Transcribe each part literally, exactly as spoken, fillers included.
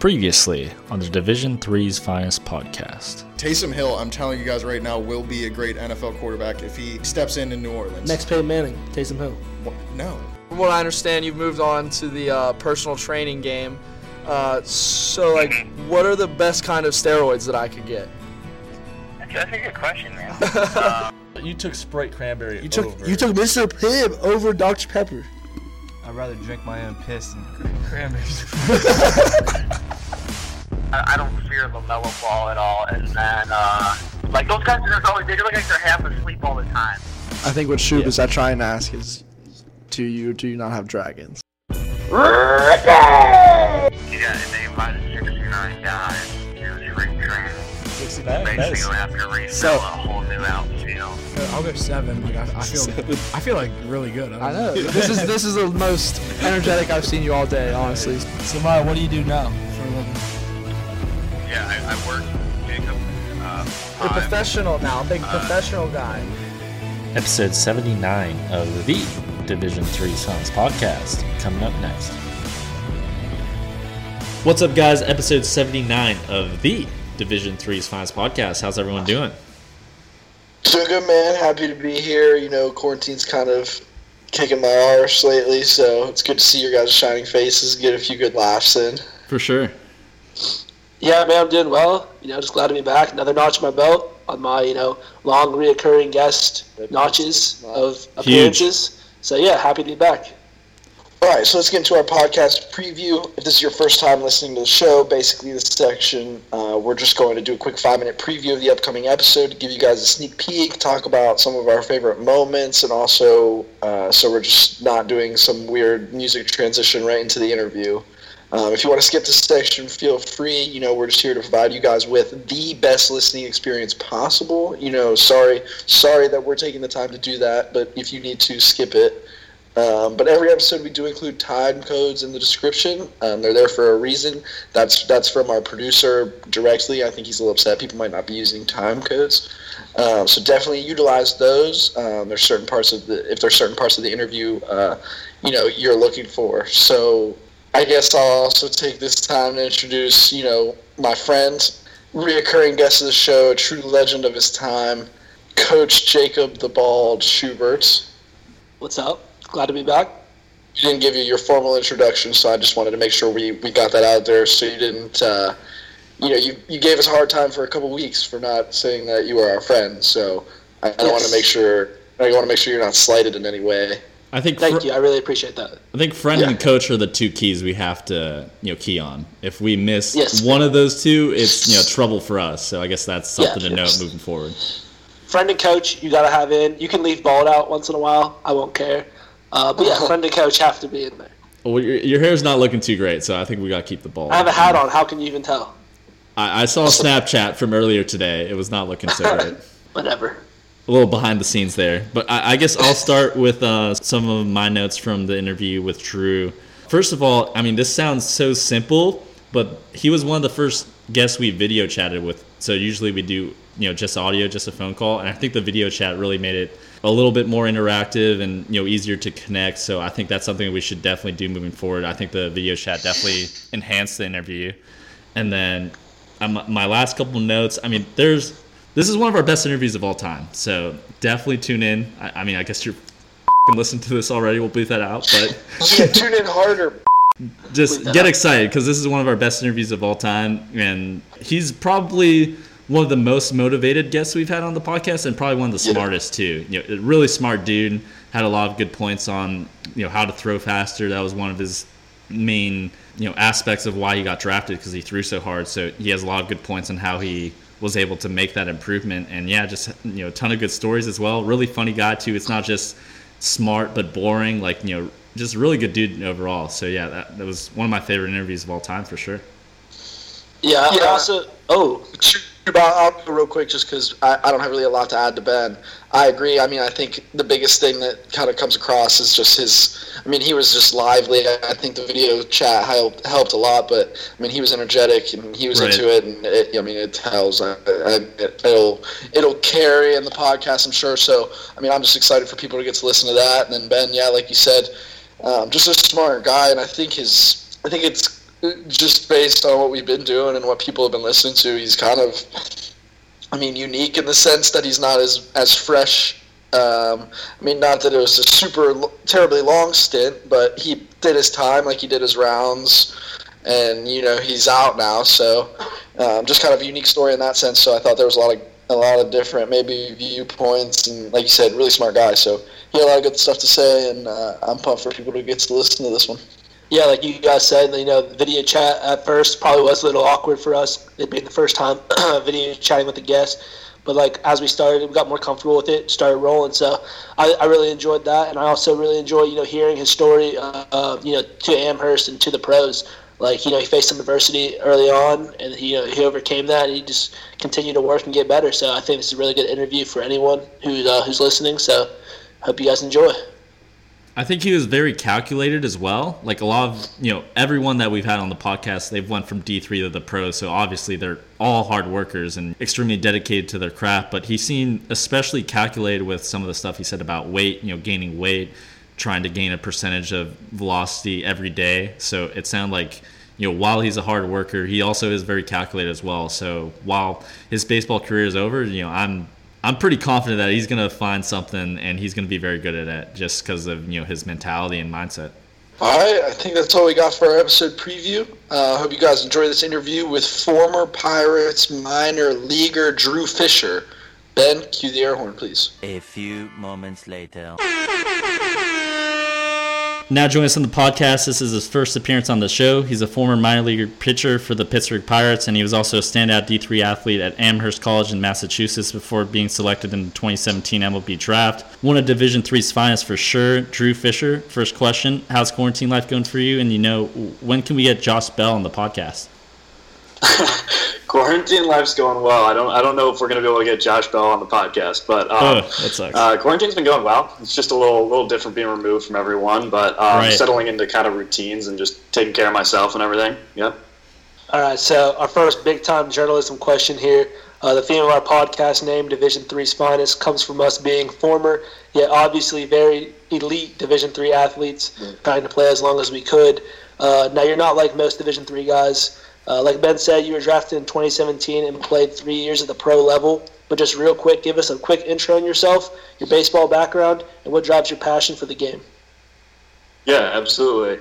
Previously on the Division three's Finest Podcast. Taysom Hill, I'm telling you guys right now, will be a great N F L quarterback if he steps in in New Orleans. Next Peyton Manning, Taysom Hill. What? No. From what I understand, you've moved on to the uh, personal training game. Uh, so, like, what are the best kind of steroids that I could get? That's a good question, man. uh, you took Sprite Cranberry. You took over. You took Mister Pibb over Doctor Pepper. I'd rather drink my own piss than cranberries. I don't fear LaMelo Ball at all, and then, uh, like, those guys, they're always, they look like they're half asleep all the time. I think what Shub yeah. is I try and ask is, do you do you not have dragons? Yeah, and they invited sixty-nine guys to spring training. sixty-nine? Basically, nice. After rebuild so, a whole new outfield. I'll go seven. Like, I, I feel, seven. I feel like really good. I, I know. This is this is the most energetic I've seen you all day, honestly. So, Maya, what do you do now? Yeah, I, I work with Jacob. Uh, You're professional now, big uh, professional guy. Episode seventy-nine of the Division three's Finest Podcast, coming up next. What's up, guys? Episode seventy-nine of the Division three's Finest Podcast. How's everyone doing? So good, man. Happy to be here. You know, quarantine's kind of kicking my arse lately, so it's good to see your guys' shining faces, get a few good laughs in. For sure. Yeah, man, I'm doing well. You know, just glad to be back. Another notch in my belt on my, you know, long reoccurring guest notches of appearances. Huge. So, yeah, happy to be back. All right, so let's get into our podcast preview. If this is your first time listening to the show, basically this section, uh, we're just going to do a quick five-minute preview of the upcoming episode to give you guys a sneak peek, talk about some of our favorite moments, and also uh, so we're just not doing some weird music transition right into the interview. Um, if you want to skip this section, feel free. You know, we're just here to provide you guys with the best listening experience possible. You know, sorry, sorry that we're taking the time to do that, but if you need to, skip it. Um, but every episode we do include time codes in the description. Um, they're there for a reason. That's that's from our producer directly. I think he's a little upset. People might not be using time codes, um, so definitely utilize those. Um, there's certain parts of the if there's certain parts of the interview, uh, you know, you're looking for. So. I guess I'll also take this time to introduce, you know, my friend, reoccurring guest of the show, a true legend of his time, Coach Jacob the Bald Schubert. What's up? Glad to be back. You didn't give you your formal introduction, so I just wanted to make sure we, we got that out there so you didn't, uh, you know, you, you gave us a hard time for a couple weeks for not saying that you were our friend, so I, I yes. want to make sure I want to make sure you're not slighted in any way. I think Thank fr- you. I really appreciate that. I think friend yeah. and coach are the two keys we have to, you know, key on. If we miss yes. one of those two, it's, you know, trouble for us. So I guess that's something yeah, to yes. note moving forward. Friend and coach, you got to have in. You can leave bald out once in a while. I won't care. Uh, but yeah, friend and coach have to be in there. Well, your, your hair's not looking too great, so I think we got to keep the bald. I have a hat on. How can you even tell? I, I saw a Snapchat from earlier today. It was not looking so great. Whatever. A little behind the scenes there. But I, I guess I'll start with uh, some of my notes from the interview with Drew. First of all, I mean, this sounds so simple, but he was one of the first guests we video chatted with. So usually we do, you know, just audio, just a phone call. And I think the video chat really made it a little bit more interactive and, you know, easier to connect. So I think that's something we should definitely do moving forward. I think the video chat definitely enhanced the interview. And then um, my last couple notes, I mean, there's... This is one of our best interviews of all time, so definitely tune in. I, I mean, I guess you're f***ing listening to this already. We'll bleep that out, but... yeah, tune in harder. Just get out. Excited, because this is one of our best interviews of all time, and he's probably one of the most motivated guests we've had on the podcast, and probably one of the smartest, yeah. too. You know, a really smart dude, had a lot of good points on, you know, how to throw faster. That was one of his main, you know, aspects of why he got drafted, because he threw so hard, so he has a lot of good points on how he... was able to make that improvement. And yeah, just, you know, a ton of good stories as well. Really funny guy too. It's not just smart but boring, like, you know, just really good dude overall. So yeah, that, that was one of my favorite interviews of all time for sure. Yeah, I yeah. also oh I'll go real quick just because I, I don't have really a lot to add to Ben. I agree. I mean, I think the biggest thing that kind of comes across is just his, I mean, he was just lively. I think the video chat helped, helped a lot, but, I mean, he was energetic and he was right. into it, and, it, I mean, it tells. I, I, it'll, it'll carry in the podcast, I'm sure. So, I mean, I'm just excited for people to get to listen to that. And then Ben, yeah, like you said, um, just a smart guy, and I think his, I think it's, just based on what we've been doing and what people have been listening to, he's kind of, I mean, unique in the sense that he's not as as fresh. Um, I mean, not that it was a super terribly long stint, but he did his time, like he did his rounds, and you know he's out now. So, um, just kind of a unique story in that sense. So I thought there was a lot of a lot of different maybe viewpoints, and like you said, really smart guy. So he had a lot of good stuff to say, and uh, I'm pumped for people to get to listen to this one. Yeah, like you guys said, you know, video chat at first probably was a little awkward for us. It being the first time video chatting with a guest. But, like, as we started, we got more comfortable with it, started rolling. So I, I really enjoyed that. And I also really enjoy, you know, hearing his story, uh, uh, you know, to Amherst and to the pros. Like, you know, he faced some adversity early on, and he, you know, he overcame that. And he just continued to work and get better. So I think this is a really good interview for anyone who's, uh, who's listening. So I hope you guys enjoy. I think he was very calculated as well. Like, a lot of, you know, everyone that we've had on the podcast, they've went from D three to the pros, so obviously they're all hard workers and extremely dedicated to their craft, but he seemed especially calculated with some of the stuff he said about weight, you know, gaining weight, trying to gain a percentage of velocity every day. So it sounded like, you know, while he's a hard worker, he also is very calculated as well. So while his baseball career is over, you know, I'm I'm pretty confident that he's going to find something and he's going to be very good at it just because of, you know, his mentality and mindset. All right. I think that's all we got for our episode preview. I uh, hope you guys enjoy this interview with former Pirates minor leaguer Drew Fischer. Ben, cue the air horn, please. A few moments later. Now joining us on the podcast, this is his first appearance on the show. He's a former minor league pitcher for the Pittsburgh Pirates, and he was also a standout D three athlete at Amherst College in Massachusetts before being selected in the twenty seventeen M L B draft. One of Division three's finest for sure, Drew Fischer. First question, how's quarantine life going for you? And, you know, when can we get Josh Bell on the podcast? Quarantine life's going well. I don't I don't know if we're going to be able to get Josh Bell on the podcast, but um, oh, that sucks. Uh, quarantine's been going well. It's just a little little different being removed from everyone, but um, right. settling into kind of routines and just taking care of myself and everything. Yeah. All right, so our first big-time journalism question here. Uh, the theme of our podcast name, Division three's Finest, comes from us being former, yet obviously very elite Division three athletes, mm. trying to play as long as we could. Uh, now, you're not like most Division three guys. Uh, like Ben said, you were drafted in twenty seventeen and played three years at the pro level. But just real quick, give us a quick intro on yourself, your baseball background, and what drives your passion for the game. Yeah, absolutely.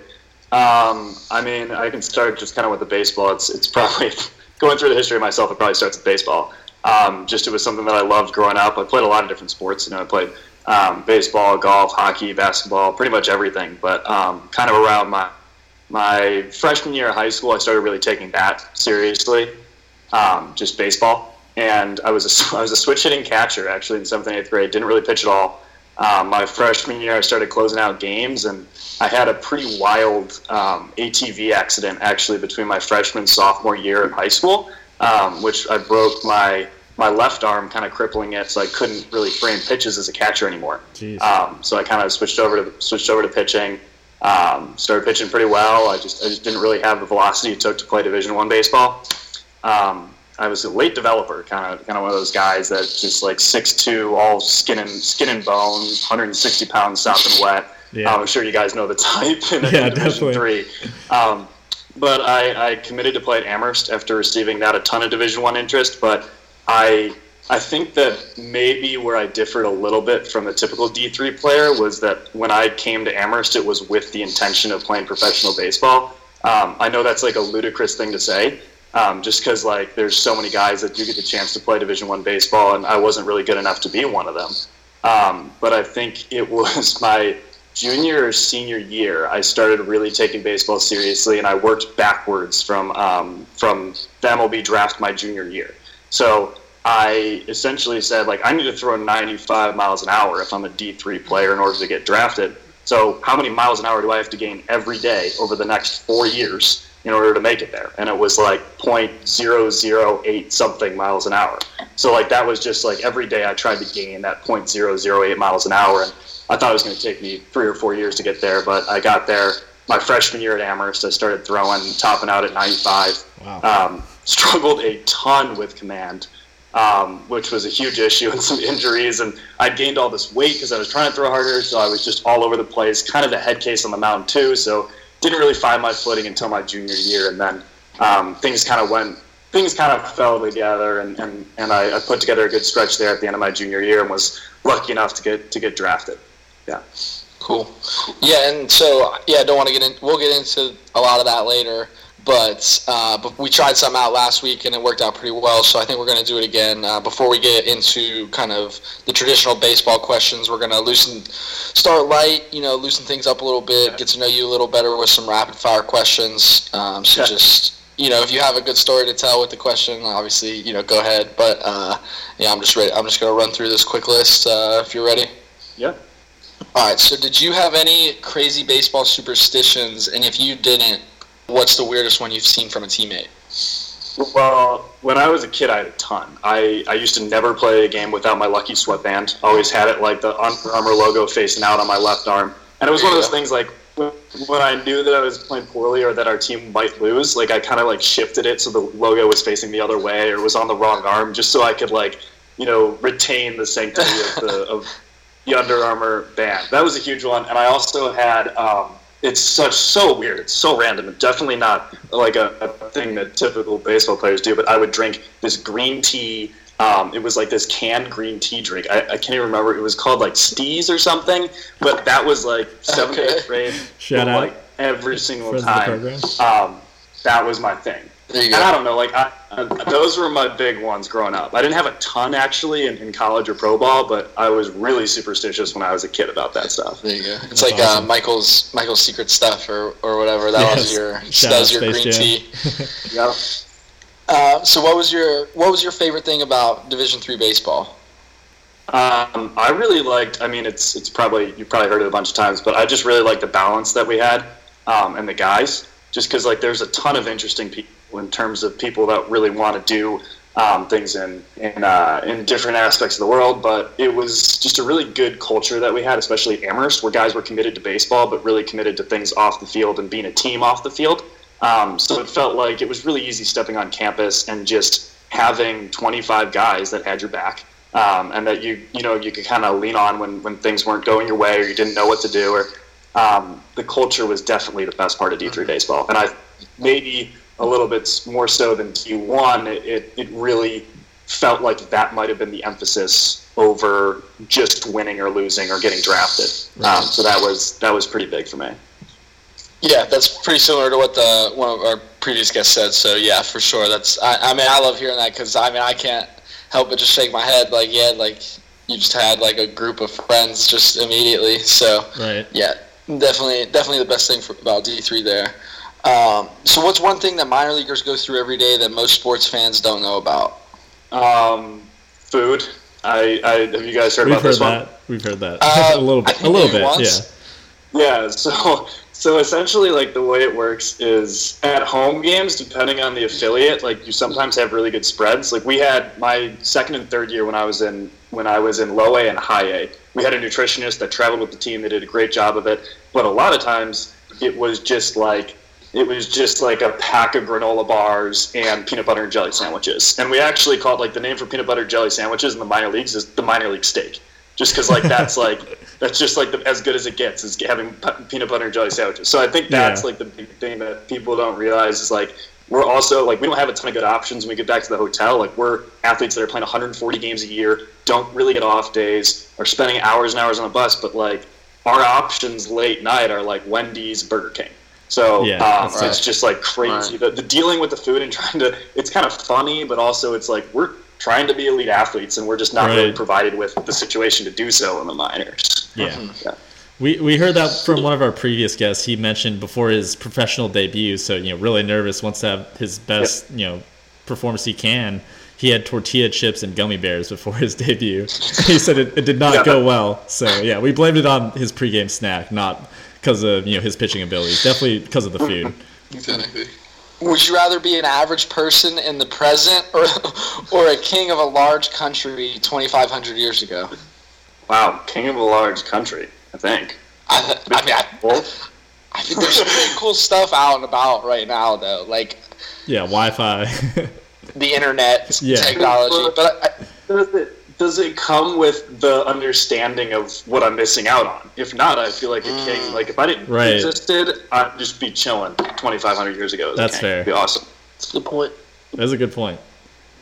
Um, I mean, I can start just kind of with the baseball. It's it's probably, going through the history of myself, it probably starts with baseball. Um, just it was something that I loved growing up. I played a lot of different sports. You know, I played um, baseball, golf, hockey, basketball, pretty much everything. But um, kind of around my... My freshman year of high school, I started really taking that seriously, um, just baseball. And I was a, I was a switch-hitting catcher, actually, in seventh and eighth grade. Didn't really pitch at all. Um, my freshman year, I started closing out games, and I had a pretty wild um, A T V accident, actually, between my freshman and sophomore year in high school, um, which I broke my, my left arm, kind of crippling it, so I couldn't really frame pitches as a catcher anymore. Um, so I kind of switched over to switched over to pitching. Um, started pitching pretty well. I just I just didn't really have the velocity it took to play Division One baseball. Um, I was a late developer, kind of kind of one of those guys that's just like six two, all skin and skin and bones, one hundred sixty pounds, sopping wet. Yeah. Um, I'm sure you guys know the type in, yeah, in Division Three. Um, but I, I committed to play at Amherst after receiving not a ton of Division One interest, but I. I think that maybe where I differed a little bit from the typical D three player was that when I came to Amherst, it was with the intention of playing professional baseball. Um, I know that's like a ludicrous thing to say, um, just because like there's so many guys that do get the chance to play Division I baseball, and I wasn't really good enough to be one of them. Um, but I think it was my junior or senior year I started really taking baseball seriously, and I worked backwards from um, from the M L B draft my junior year. So I essentially said, like, I need to throw ninety-five miles an hour if I'm a D three player in order to get drafted. So how many miles an hour do I have to gain every day over the next four years in order to make it there? And it was, like, point zero zero eight something miles an hour. So, like, that was just, like, every day I tried to gain that point zero zero eight miles an hour. And I thought it was going to take me three or four years to get there, but I got there. My freshman year at Amherst, I started throwing, topping out at ninety-five. Wow. Um, struggled a ton with command. Um, which was a huge issue and some injuries, and I'd gained all this weight because I was trying to throw harder, so I was just all over the place, kind of a head case on the mound too, so didn't really find my footing until my junior year, and then um, things kind of went, things kind of fell together, and, and, and I, I put together a good stretch there at the end of my junior year and was lucky enough to get to get drafted. Yeah. Cool. Yeah, and so, yeah, I don't want to get in, we'll get into a lot of that later, but, uh, but we tried something out last week and it worked out pretty well, so I think we're going to do it again. Uh, before we get into kind of the traditional baseball questions, we're going to loosen, start light, you know, loosen things up a little bit, get to know you a little better with some rapid fire questions, um, so just... You know, if you have a good story to tell with the question, obviously, you know, go ahead. But uh, yeah, I'm just ready. I'm just gonna run through this quick list uh, if you're ready. Yeah. All right. So, did you have any crazy baseball superstitions? And if you didn't, what's the weirdest one you've seen from a teammate? Well, when I was a kid, I had a ton. I, I used to never play a game without my lucky sweatband. Always had it like the Under Armour logo facing out on my left arm, and it was one of those things like. When I knew that I was playing poorly or that our team might lose, like I kind of like shifted it so the logo was facing the other way or was on the wrong arm, just so I could like, you know, retain the sanctity of the of the Under Armour band. That was a huge one, and I also had. Um, it's such so weird. It's so random. Definitely not like a, a thing that typical baseball players do. But I would drink this green tea. Um, it was like this canned green tea drink. I, I can't even remember. It was called like Steez or something, but that was like seventh, okay. eighth grade. Shout but, out. Like every single Friends time. Um, that was my thing. There you go. And I don't know. Like I, I, those were my big ones growing up. I didn't have a ton actually in, in college or pro ball, but I was really superstitious when I was a kid about that stuff. There you go. It's That's like awesome. uh, Michael's Michael's secret stuff or, or whatever. That yes. was your Shout that was your green tea. Yep. Uh, so what was your what was your favorite thing about Division three baseball? Um, I really liked. I mean, it's it's probably you've probably heard it a bunch of times, but I just really liked the balance that we had um, and the guys. Just because like there's a ton of interesting people in terms of people that really want to do um, things in in uh, in different aspects of the world. But it was just a really good culture that we had, especially Amherst, where guys were committed to baseball but really committed to things off the field and being a team off the field. Um, so it felt like it was really easy stepping on campus and just having twenty-five guys that had your back um, and that you you know you could kind of lean on when, when things weren't going your way or you didn't know what to do. Or um, the culture was definitely the best part of D three baseball, and I maybe a little bit more so than D one. It it really felt like that might have been the emphasis over just winning or losing or getting drafted. Um, so that was that was pretty big for me. Yeah, that's pretty similar to what the one of our previous guests said. So yeah, for sure. That's I, I mean I love hearing that because I mean I can't help but just shake my head like yeah like you just had like a group of friends just immediately. So right. yeah, definitely definitely the best thing for, about D three there. Um, so what's one thing that minor leaguers go through every day that most sports fans don't know about? Um, food. I, I have you guys heard We've about heard this that. one? We've heard that uh, a little bit. A little bit. Once. Yeah. Yeah. So. So essentially, like, the way it works is at home games, depending on the affiliate, like, you sometimes have really good spreads. Like, we had my second and third year when I was in when I was in low A and high A. We had a nutritionist that traveled with the team. They did a great job of it. But a lot of times it was just like it was just like a pack of granola bars and peanut butter and jelly sandwiches. And we actually called, like, the name for peanut butter and jelly sandwiches in the minor leagues is the minor league steak. Just because, like, that's, like, that's just, like, the, as good as it gets is having peanut butter and jelly sandwiches. So I think that's, yeah. like, the big thing that people don't realize is, like, we're also, like, we don't have a ton of good options when we get back to the hotel. Like, we're athletes that are playing one hundred forty games a year, don't really get off days, are spending hours and hours on a bus. But, like, our options late night are, like, Wendy's, Burger King. So, yeah, um, right. it's just, like, crazy. Right. The, the dealing with the food and trying to – it's kind of funny, but also it's, like, we're – trying to be elite athletes, and we're just not right. really provided with the situation to do so in the minors. Yeah. yeah. We we heard that from one of our previous guests. He mentioned before his professional debut, so, you know, really nervous, wants to have his best, yep. you know, performance he can. He had tortilla chips and gummy bears before his debut. He said it, it did not yeah. go well. So, yeah, we blamed it on his pregame snack, not because of, you know, his pitching abilities. Definitely because of the food. Exactly. Would you rather be an average person in the present or or a king of a large country twenty-five hundred years ago? Wow, king of a large country, I think. I, th- I mean, I, I think there's some really cool stuff out and about right now, though. Like, yeah, Wi-Fi. The internet, yeah. technology. But I, I, does it come with the understanding of what I'm missing out on? If not, I feel like a king. Like, if I didn't right. existed, I'd just be chilling twenty-five hundred years ago. That's fair. It'd be awesome. That's a good point. That's a good point.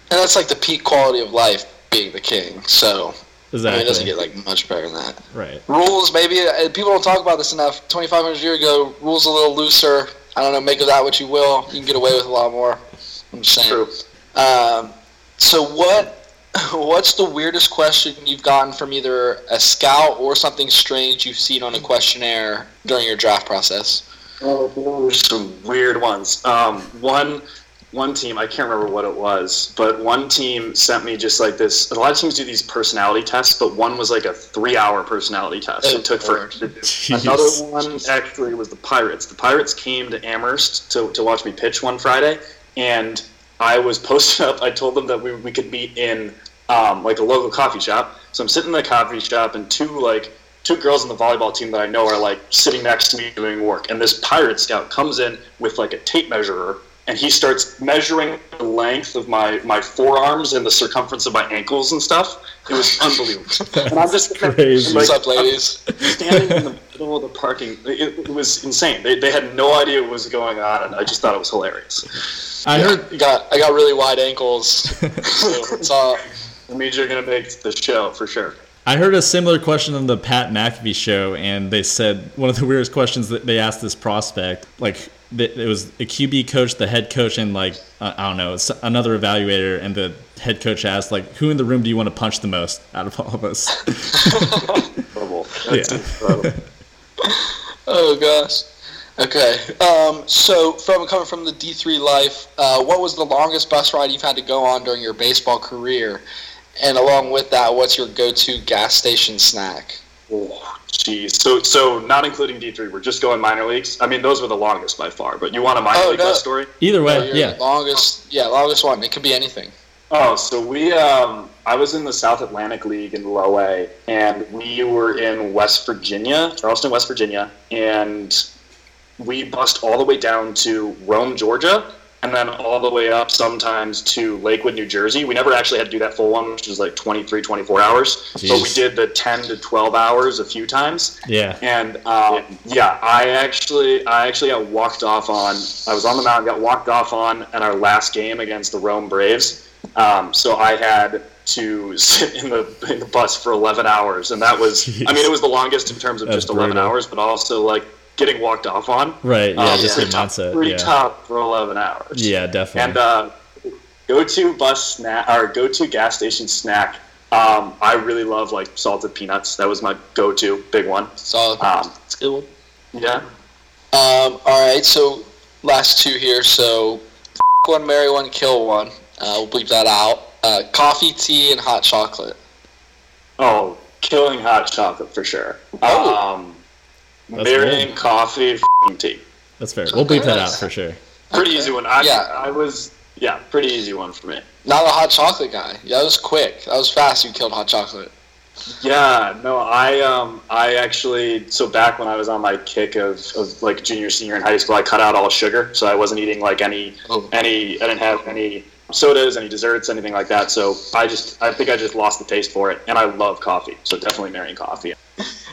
And that's like the peak quality of life, being the king. So exactly. I mean, it doesn't get like much better than that. Right. Rules, maybe. People don't talk about this enough. twenty-five hundred years ago, rules a little looser. I don't know. Make of that what you will. You can get away with a lot more. I'm just saying. True. Um, so what? What's the weirdest question you've gotten from either a scout or something strange you've seen on a questionnaire during your draft process? Oh, there's some weird ones. Um, one. One team, I can't remember what it was, but one team sent me just like this. A lot of teams do these personality tests, but one was like a three-hour personality test. Oh, it took forever to do. Jeez. Another one actually was the Pirates. The Pirates came to Amherst to, to watch me pitch one Friday, and I was posted up. I told them that we we could meet in um, like a local coffee shop. So I'm sitting in the coffee shop, and two like two girls on the volleyball team that I know are like sitting next to me doing work. And this Pirate scout comes in with like a tape measurer. And he starts measuring the length of my, my forearms and the circumference of my ankles and stuff. It was unbelievable. And I'm just crazy. What's up, ladies? Standing in the middle of the parking, it, it was insane. They they had no idea what was going on, and I just thought it was hilarious. I yeah, heard got I got really wide ankles. So it's all. It means you're gonna make the show for sure. I heard a similar question on the Pat McAfee show, and they said one of the weirdest questions that they asked this prospect, like it was a Q B coach, the head coach, and like uh, I don't know, another evaluator, and the head coach asked, like, "Who in the room do you want to punch the most out of all of us?" That's incredible. Oh gosh. Okay. Um, so, from coming from the D three life, uh, what was the longest bus ride you've had to go on during your baseball career? And along with that, what's your go-to gas station snack? Oh, geez. So, so not including D three, we're just going minor leagues. I mean, those were the longest by far. But you want a minor oh, league no. bus story? Either way, no, your yeah. Longest, yeah, longest one. It could be anything. Oh, so we. Um, I was in the South Atlantic League in Low A, and we were in West Virginia, Charleston, West Virginia, and we bussed all the way down to Rome, Georgia. And then all the way up sometimes to Lakewood, New Jersey. We never actually had to do that full one, which was like twenty-three, twenty-four hours. Jeez. But we did the ten to twelve hours a few times. Yeah. And um, yeah, I actually I actually got walked off on. I was on the mound, got walked off on at our last game against the Rome Braves. Um, so I had to sit in the, in the bus for eleven hours. And that was, Jeez. I mean, it was the longest in terms of That's just eleven brutal. Hours, but also like, getting walked off on, right? Yeah, um, just yeah. mindset. Pretty yeah. top for eleven hours. Yeah, definitely. And uh, go-to bus snack or go-to gas station snack. Um, I really love like salted peanuts. That was my go-to big one. Solid. Um, it's a good one. Yeah. Um, all right. So last two here. So f- one, marry one, kill one. Uh, we'll bleep that out. Uh, coffee, tea, and hot chocolate. Oh, killing hot chocolate for sure. Oh. Um, Marrying coffee, f***ing tea. That's fair. We'll bleep that out for sure. Pretty okay. easy one. I, yeah. I was, yeah, pretty easy one for me. Not a hot chocolate guy. Yeah, that was quick. That was fast. You killed hot chocolate. Yeah, no, I um, I actually, so back when I was on my kick of, of like junior, senior in high school, I cut out all sugar. So I wasn't eating like any, oh. any, I didn't have any sodas, any desserts, anything like that. So I just, I think I just lost the taste for it. And I love coffee. So definitely marrying coffee.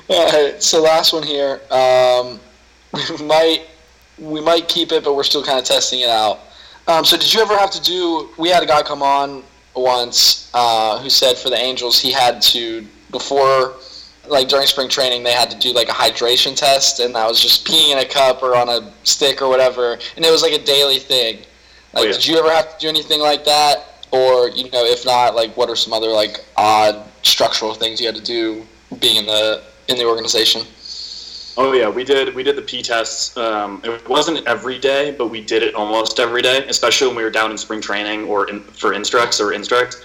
All right, so last one here. Um, we might we might keep it, but we're still kind of testing it out. Um, so did you ever have to do – we had a guy come on once uh, who said for the Angels he had to – before, like during spring training, they had to do like a hydration test, and that was just peeing in a cup or on a stick or whatever, and it was like a daily thing. Like, oh, yeah. Did you ever have to do anything like that? Or, you know, if not, like what are some other like odd structural things you had to do being in the – in the organization? Oh yeah, we did we did the pee tests. Um, it wasn't every day, but we did it almost every day, especially when we were down in spring training or in, for instructs or instruct.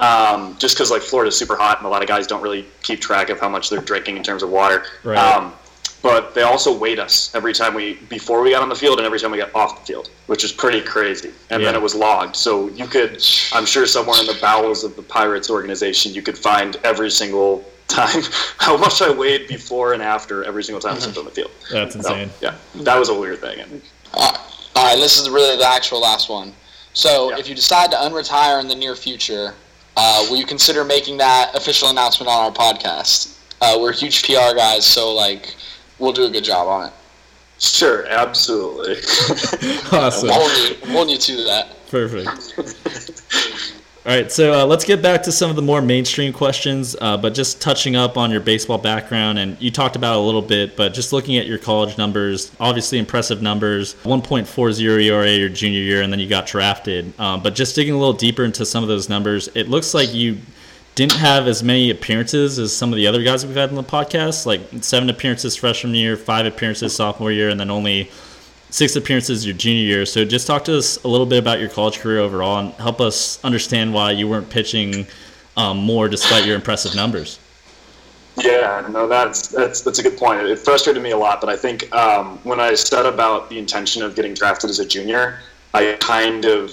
Um, just because like Florida's super hot and a lot of guys don't really keep track of how much they're drinking in terms of water. Right. Um, but they also weighed us every time we before we got on the field and every time we got off the field, which is pretty crazy. And yeah. then it was logged, so you could, I'm sure somewhere in the bowels of the Pirates organization, you could find every single time how much I weighed before and after every single time I stepped on the field. That's insane. So, yeah, that was a weird thing. I mean. All right. All right, this is really the actual last one. So, yeah. If you decide to unretire in the near future, Uh, will you consider making that official announcement on our podcast? Uh, we're huge P R guys, so like we'll do a good job on it. Sure, absolutely. Awesome. I'm holding you to that. Perfect. All right, so uh, let's get back to some of the more mainstream questions, uh, but just touching up on your baseball background, and you talked about it a little bit, but just looking at your college numbers, obviously impressive numbers, one point four oh E R A your junior year, and then you got drafted. Um, but just digging a little deeper into some of those numbers, it looks like you didn't have as many appearances as some of the other guys we've had on the podcast, like seven appearances freshman year, five appearances sophomore year, and then only six appearances your junior year. So just talk to us a little bit about your college career overall and help us understand why you weren't pitching um, more despite your impressive numbers. Yeah, no, that's that's that's a good point. It frustrated me a lot, but I think um, when I set about the intention of getting drafted as a junior, I kind of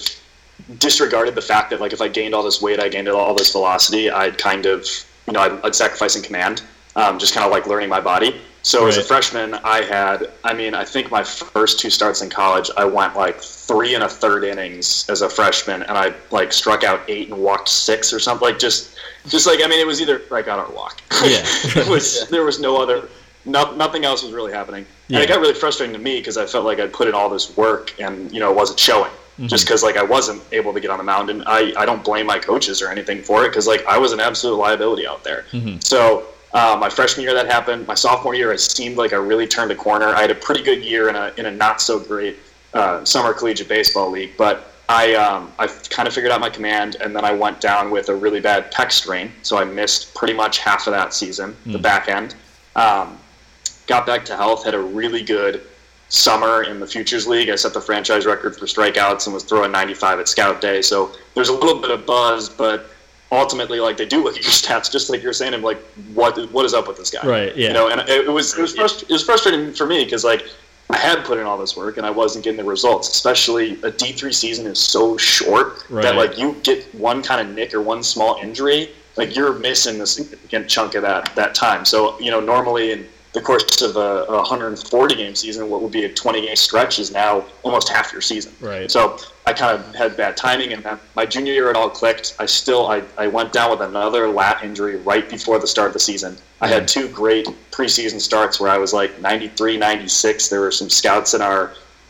disregarded the fact that like if I gained all this weight, I gained all this velocity, I'd kind of, you know, I'd, I'd sacrifice in command, um, just kind of like learning my body. So right. As a freshman, I had, I mean, I think my first two starts in college, I went like three and a third innings as a freshman, and I like struck out eight and walked six or something. Like just, just like, I mean, it was either strike out or walk. Yeah. It was, yeah. There was no other, no, nothing else was really happening. Yeah. And it got really frustrating to me because I felt like I'd put in all this work and, you know, it wasn't showing. Mm-hmm. Just because like I wasn't able to get on the mound, and I, I don't blame my coaches or anything for it because like I was an absolute liability out there. Mm-hmm. So Uh, my freshman year that happened. My sophomore year, it seemed like I really turned a corner. I had a pretty good year in a in a not so great uh, summer collegiate baseball league, but I um, I kind of figured out my command, and then I went down with a really bad pec strain, so I missed pretty much half of that season, mm. the back end. Um, got back to health, had a really good summer in the Futures League. I set the franchise record for strikeouts and was throwing ninety-five at Scout Day, so there's a little bit of buzz, but ultimately, like, they do look at your stats, just like you're saying. I'm like, what what is up with this guy? Right. Yeah. You know, and it was it was, frust- it was frustrating for me because like I had put in all this work and I wasn't getting the results. Especially a D three season is so short right. that like you get one kind of nick or one small injury, like you're missing a significant chunk of that that time. So you know, normally in the course of a, a one hundred forty game season, what would be a twenty game stretch is now almost half your season. Right. So I kind of had bad timing, and my junior year it all clicked. I still I, I went down with another lat injury right before the start of the season. I had two great preseason starts where I was like ninety-three, ninety-six. There were some scouts in our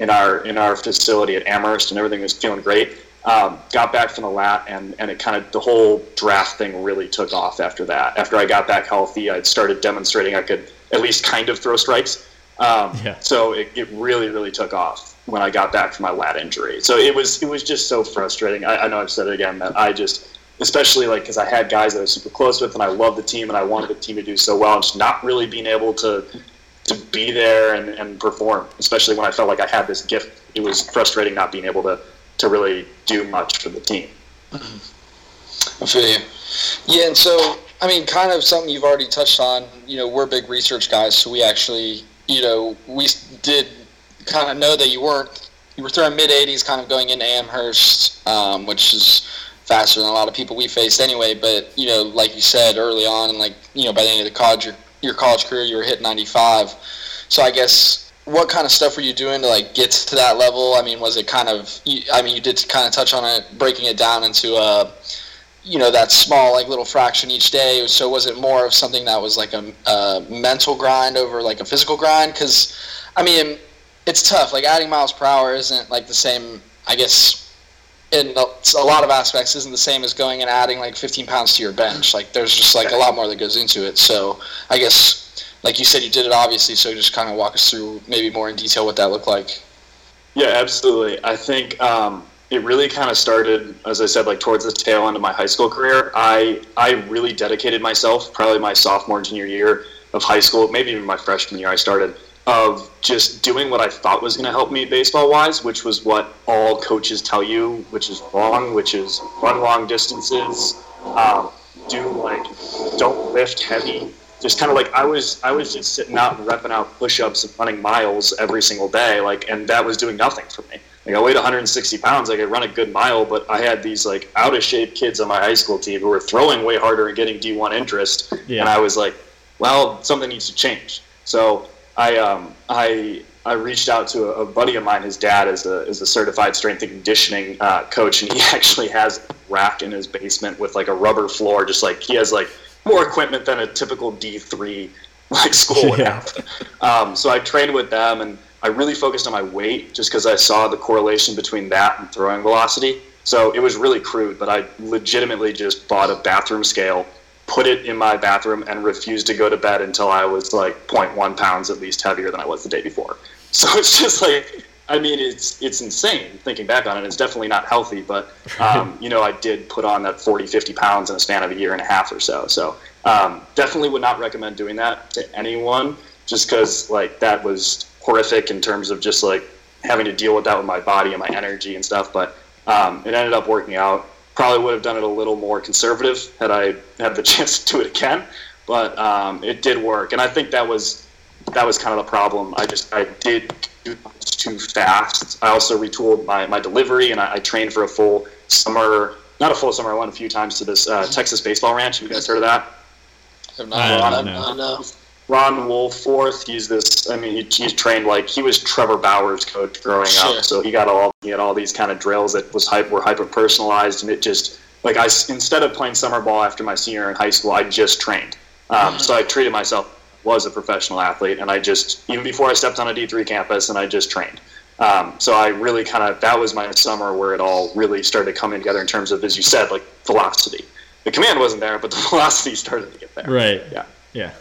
in our in our facility at Amherst, and everything was feeling great. Um, got back from the lat, and, and it kind of the whole draft thing really took off after that. After I got back healthy, I started demonstrating I could at least kind of throw strikes. Um, yeah. So it, it really, really took off when I got back from my lat injury. So it was it was just so frustrating. I, I know I've said it again, that I just, especially like because I had guys that I was super close with, and I loved the team, and I wanted the team to do so well, and just not really being able to to be there and, and perform, especially when I felt like I had this gift. It was frustrating not being able to, to really do much for the team. I feel you. Yeah, and so, I mean, kind of something you've already touched on, you know, we're big research guys, so we actually, you know, we did kind of know that you weren't, you were throwing mid-eighties kind of going into Amherst, um, which is faster than a lot of people we faced anyway, but, you know, like you said early on, and like, you know, by the end of the college, your, your college career, you were hitting ninety-five. So I guess, what kind of stuff were you doing to, like, get to that level? I mean, was it kind of, I mean, you did kind of touch on it, breaking it down into a, you know, that small, like, little fraction each day. So was it more of something that was, like, a, a mental grind over, like, a physical grind? Because, I mean, it's tough. Like, adding miles per hour isn't, like, the same, I guess, in a lot of aspects, isn't the same as going and adding, like, fifteen pounds to your bench. Like, there's just, like, a lot more that goes into it. So I guess, like you said, you did it, obviously, so just kind of walk us through maybe more in detail what that looked like. Yeah, absolutely. I think um it really kind of started, as I said, like towards the tail end of my high school career. I I really dedicated myself, probably my sophomore, junior year of high school, maybe even my freshman year I started, of just doing what I thought was going to help me baseball-wise, which was what all coaches tell you, which is wrong, which is run long distances, um, do like, don't lift heavy. Just kind of like I was I was just sitting out and repping out push-ups and running miles every single day, like, and that was doing nothing for me. Like, I weighed one hundred sixty pounds, I could run a good mile, but I had these, like, out-of-shape kids on my high school team who were throwing way harder and getting D one interest, yeah. And I was like, well, something needs to change. So I um, I I reached out to a, a buddy of mine. His dad is a is a certified strength and conditioning uh, coach, and he actually has a rack in his basement with like a rubber floor. Just like he has like more equipment than a typical D three like school would yeah. have. Um, so I trained with them, and I really focused on my weight just because I saw the correlation between that and throwing velocity. So it was really crude, but I legitimately just bought a bathroom scale, put it in my bathroom, and refused to go to bed until I was like zero point one pounds at least heavier than I was the day before. So it's just like, I mean, it's it's insane thinking back on it. It's definitely not healthy, but, um, you know, I did put on that forty, fifty pounds in a span of a year and a half or so. So um, definitely would not recommend doing that to anyone just because, like, that was horrific in terms of just, like, having to deal with that with my body and my energy and stuff. But um, it ended up working out. Probably would have done it a little more conservative had I had the chance to do it again, but um, it did work. And I think that was that was kind of the problem. I just I did too much too fast. I also retooled my, my delivery, and I, I trained for a full summer, not a full summer. I went a few times to this uh, Texas baseball ranch. Have you guys heard of that? Have not. I Ron, know. Ron, uh, Ron Wolforth. He's this. I mean, he, he's trained like he was Trevor Bauer's coach growing sure. up, so he got all. He had all these kind of drills that was hype, were hyper-personalized, and it just, like, I, instead of playing summer ball after my senior year in high school, I just trained. Um, so I treated myself as a professional athlete, and I just, even before I stepped on a D three campus, and I just trained. Um, so I really kind of, that was my summer where it all really started coming together in terms of, as you said, like, velocity. The command wasn't there, but the velocity started to get there. Right. Yeah. Yeah.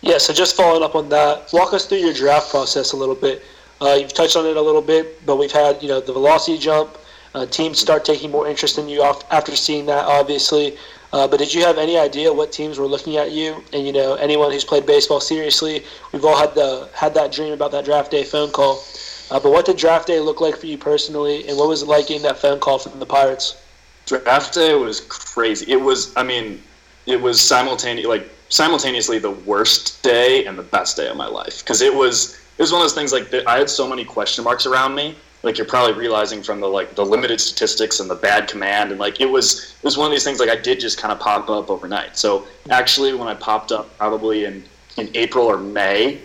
Yeah, so just following up on that, walk us through your draft process a little bit. Uh, you've touched on it a little bit, but we've had, you know, the velocity jump. Uh, teams start taking more interest in you off after seeing that, obviously. Uh, but did you have any idea what teams were looking at you? And, you know, anyone who's played baseball seriously, we've all had the had that dream about that draft day phone call. Uh, but what did draft day look like for you personally, and what was it like getting that phone call from the Pirates? Draft day was crazy. It was, I mean, it was simultaneously, like, simultaneously the worst day and the best day of my life because it was – it was one of those things, like, I had so many question marks around me. Like, you're probably realizing from the, like, the limited statistics and the bad command. And, like, it was it was one of these things, like, I did just kind of pop up overnight. So, actually, when I popped up probably in, in April or May,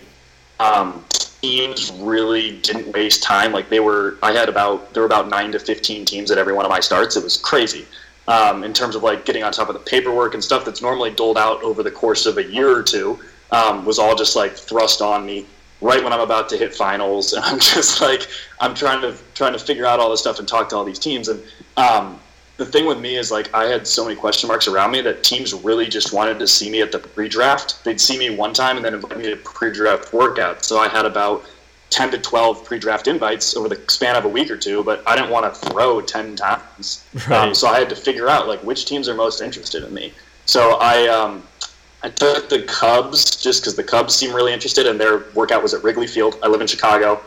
um, teams really didn't waste time. Like, they were – I had about – there were about nine to fifteen teams at every one of my starts. It was crazy um, in terms of, like, getting on top of the paperwork and stuff that's normally doled out over the course of a year or two um, was all just, like, thrust on me right when I'm about to hit finals, and I'm just like, I'm trying to trying to figure out all this stuff and talk to all these teams. And um, the thing with me is, like, I had so many question marks around me that teams really just wanted to see me at the pre-draft. They'd see me one time and then invite me to pre-draft workouts. So I had about ten to twelve pre-draft invites over the span of a week or two, but I didn't want to throw ten times. Right. Um, so I had to figure out, like, which teams are most interested in me. So I... Um, I took the Cubs just because the Cubs seemed really interested, and their workout was at Wrigley Field. I live in Chicago.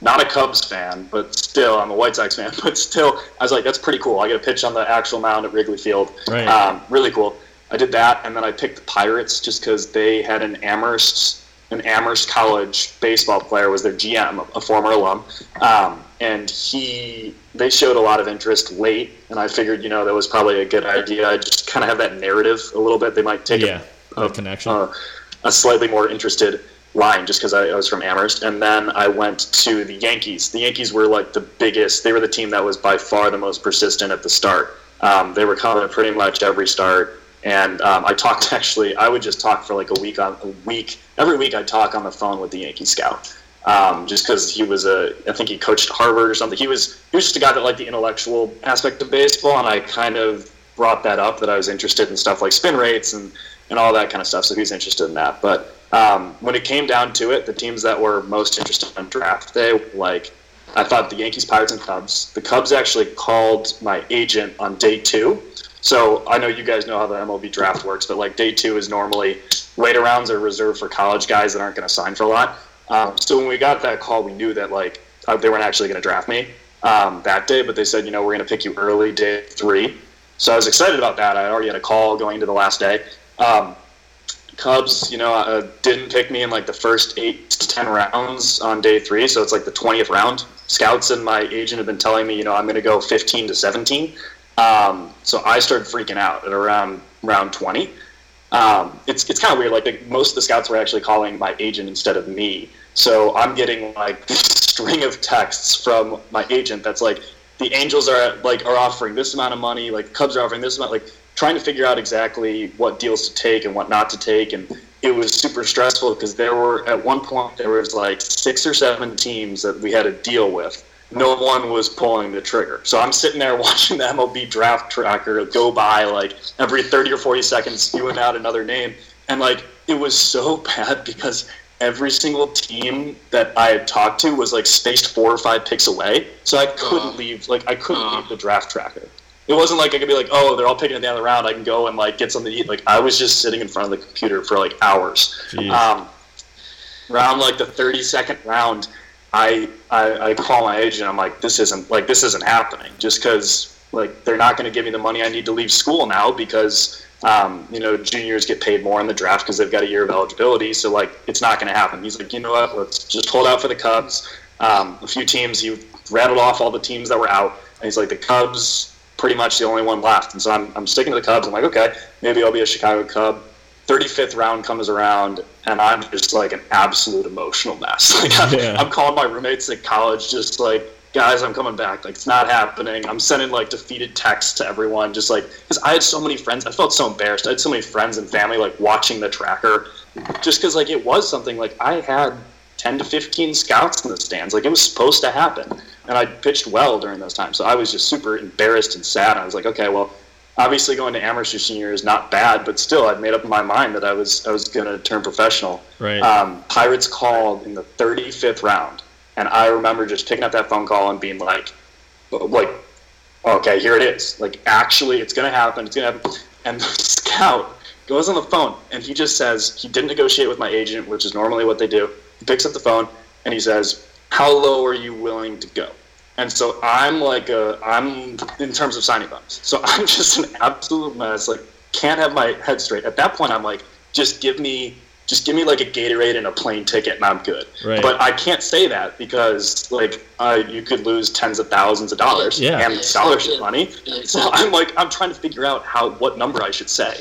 Not a Cubs fan, but still, I'm a White Sox fan, but still, I was like, that's pretty cool. I get a pitch on the actual mound at Wrigley Field. Right. Um, really cool. I did that, and then I picked the Pirates just because they had an Amherst, an Amherst College baseball player was their G M, a former alum, um, and he they showed a lot of interest late, and I figured, you know, that was probably a good idea. I just kind of have that narrative a little bit. They might take yeah. a A, connection. Uh, a slightly more interested line just because I, I was from Amherst. And then I went to the Yankees. The Yankees were like the biggest. They were the team that was by far the most persistent at the start. Um, they were coming pretty much every start. And um, I talked actually, I would just talk for like a week on a week. Every week I'd talk on the phone with the Yankee scout. Um, just because he was a, I think he coached Harvard or something. He was, he was just a guy that liked the intellectual aspect of baseball. And I kind of brought that up that I was interested in stuff like spin rates and and all that kind of stuff, so he's interested in that. But um, when it came down to it, the teams that were most interested in draft day, like, I thought the Yankees, Pirates, and Cubs. The Cubs actually called my agent on day two. So I know you guys know how the M L B draft works, but, like, day two is normally later rounds are reserved for college guys that aren't going to sign for a lot. Um, so when we got that call, we knew that, like, they weren't actually going to draft me um, that day, but they said, you know, we're going to pick you early day three. So I was excited about that. I already had a call going into the last day. Um, Cubs, you know, uh, didn't pick me in, like, the first eight to ten rounds on day three, so it's, like, the twentieth round. Scouts and my agent have been telling me, you know, I'm going to go fifteen to seventeen. Um, so I started freaking out at around round twenty. Um, it's it's kind of weird. Like, the, most of the scouts were actually calling my agent instead of me. So I'm getting like this string of texts from my agent that's like, the Angels are like are offering this amount of money, like the Cubs are offering this amount, like trying to figure out exactly what deals to take and what not to take. And it was super stressful because there were, at one point, there was like six or seven teams that we had to deal with. No one was pulling the trigger. So I'm sitting there watching the M L B draft tracker go by, like every thirty or forty seconds spewing out another name. And like, it was so bad because every single team that I had talked to was like spaced four or five picks away. So I couldn't leave, like I couldn't leave the draft tracker. It wasn't like I could be like, oh, they're all picking at the end of the round. I can go and like get something to eat. Like I was just sitting in front of the computer for like hours. Um, around like the thirty-second round, I, I I call my agent. I'm like, this isn't like this isn't happening. Just because like they're not going to give me the money I need to leave school now because um, you know juniors get paid more in the draft because they've got a year of eligibility. So like it's not going to happen. He's like, you know what? Let's just hold out for the Cubs. Um, a few teams. He rattled off all the teams that were out, and he's like, the Cubs. Pretty much the only one left. And so I'm I'm sticking to the Cubs. I'm like, okay, maybe I'll be a Chicago Cub. thirty-fifth round comes around, and I'm just like an absolute emotional mess. Like I'm, yeah. I'm calling my roommates at college just like, guys, I'm coming back. Like, it's not happening. I'm sending like defeated texts to everyone just like, because I had so many friends. I felt so embarrassed. I had so many friends and family like watching the tracker just because like it was something like I had ten to fifteen scouts in the stands. Like, it was supposed to happen. And I pitched well during those times. So I was just super embarrassed and sad. I was like, okay, well, obviously going to Amherst senior is not bad, but still I'd made up my mind that I was I was going to turn professional. Right. Um, Pirates called in the thirty-fifth round. And I remember just picking up that phone call and being like, like, okay, here it is. Like, actually, it's going to happen. It's going to happen. And the scout goes on the phone, and he just says, he didn't negotiate with my agent, which is normally what they do. He picks up the phone, and he says, how low are you willing to go? And so I'm like, a, I'm in terms of signing bonus. So I'm just an absolute mess. Like, can't have my head straight. At that point, I'm like, just give me, just give me like a Gatorade and a plane ticket, and I'm good. Right. But I can't say that because like uh, you could lose tens of thousands of dollars yeah. and scholarship yeah. money. Yeah. So I'm like, I'm trying to figure out how what number I should say,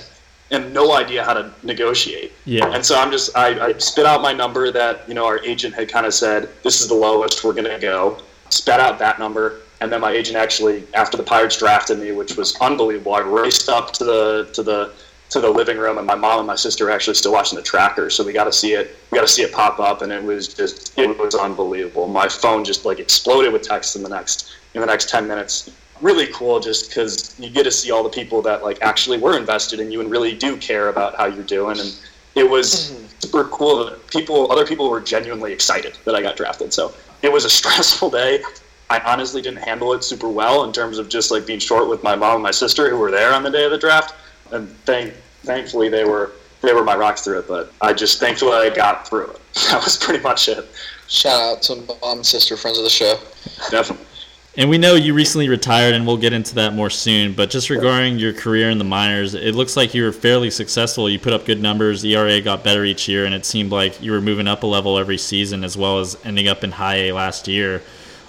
and no idea how to negotiate. Yeah. And so I'm just, I, I spit out my number that, you know, our agent had kind of said, this is the lowest we're going to go. Spat out that number. And then my agent actually, after the Pirates drafted me, which was unbelievable, I raced up to the, to the, to the living room, and my mom and my sister were actually still watching the tracker. So we got to see it, we got to see it pop up, and it was just, it was unbelievable. My phone just like exploded with texts in the next, in the next ten minutes. Really cool, just because you get to see all the people that like actually were invested in you and really do care about how you're doing. And it was mm-hmm. super cool that people other people were genuinely excited that I got drafted. So it was a stressful day. I honestly didn't handle it super well in terms of just like being short with my mom and my sister, who were there on the day of the draft, and thank thankfully they were they were my rocks through it. But I just thankfully I got through it. That was pretty much it. Shout out to mom and sister, friends of the show. Definitely. And we know you recently retired, and we'll get into that more soon, but just regarding your career in the minors, it looks like you were fairly successful. You put up good numbers, E R A got better each year, and it seemed like you were moving up a level every season, as well as ending up in high A last year.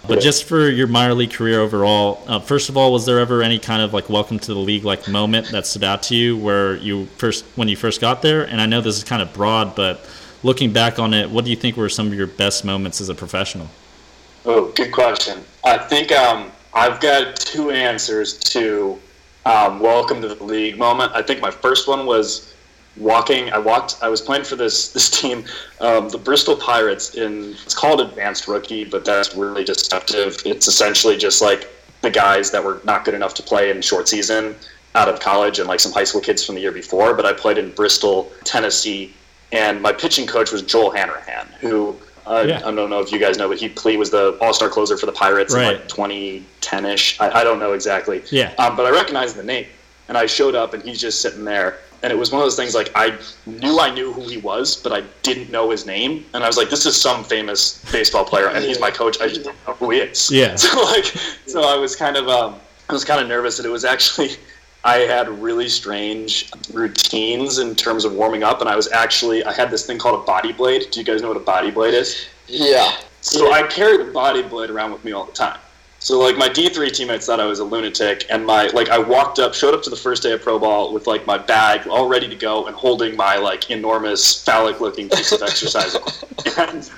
But just for your minor league career overall, uh, first of all, was there ever any kind of like welcome to the league like moment that stood out to you where you first when you first got there? And I know this is kind of broad, but looking back on it, what do you think were some of your best moments as a professional? Oh, good question. I think um, I've got two answers to um, welcome to the league moment. I think my first one was walking. I walked. I was playing for this this team, um, the Bristol Pirates. In it's called advanced rookie, but that's really deceptive. It's essentially just like the guys that were not good enough to play in short season out of college, and like some high school kids from the year before. But I played in Bristol, Tennessee, and my pitching coach was Joel Hanrahan, who. Uh, yeah. I don't know if you guys know, but he, he was the all-star closer for the Pirates right. in like twenty ten-ish. I, I don't know exactly. Yeah. Um, but I recognized the name, and I showed up, and he's just sitting there. And it was one of those things, like, I knew I knew who he was, but I didn't know his name. And I was like, this is some famous baseball player, and he's my coach. I just don't know who he is. Yeah. So, like, so I was kind of um, I was kind of nervous that it was actually – I had really strange routines in terms of warming up, and I was actually, I had this thing called a body blade. Do you guys know what a body blade is? Yeah. So yeah. I carried a body blade around with me all the time. So, like, my D three teammates thought I was a lunatic, and my, like, I walked up, showed up to the first day of pro ball with, like, my bag all ready to go and holding my, like, enormous phallic-looking piece of exercise. And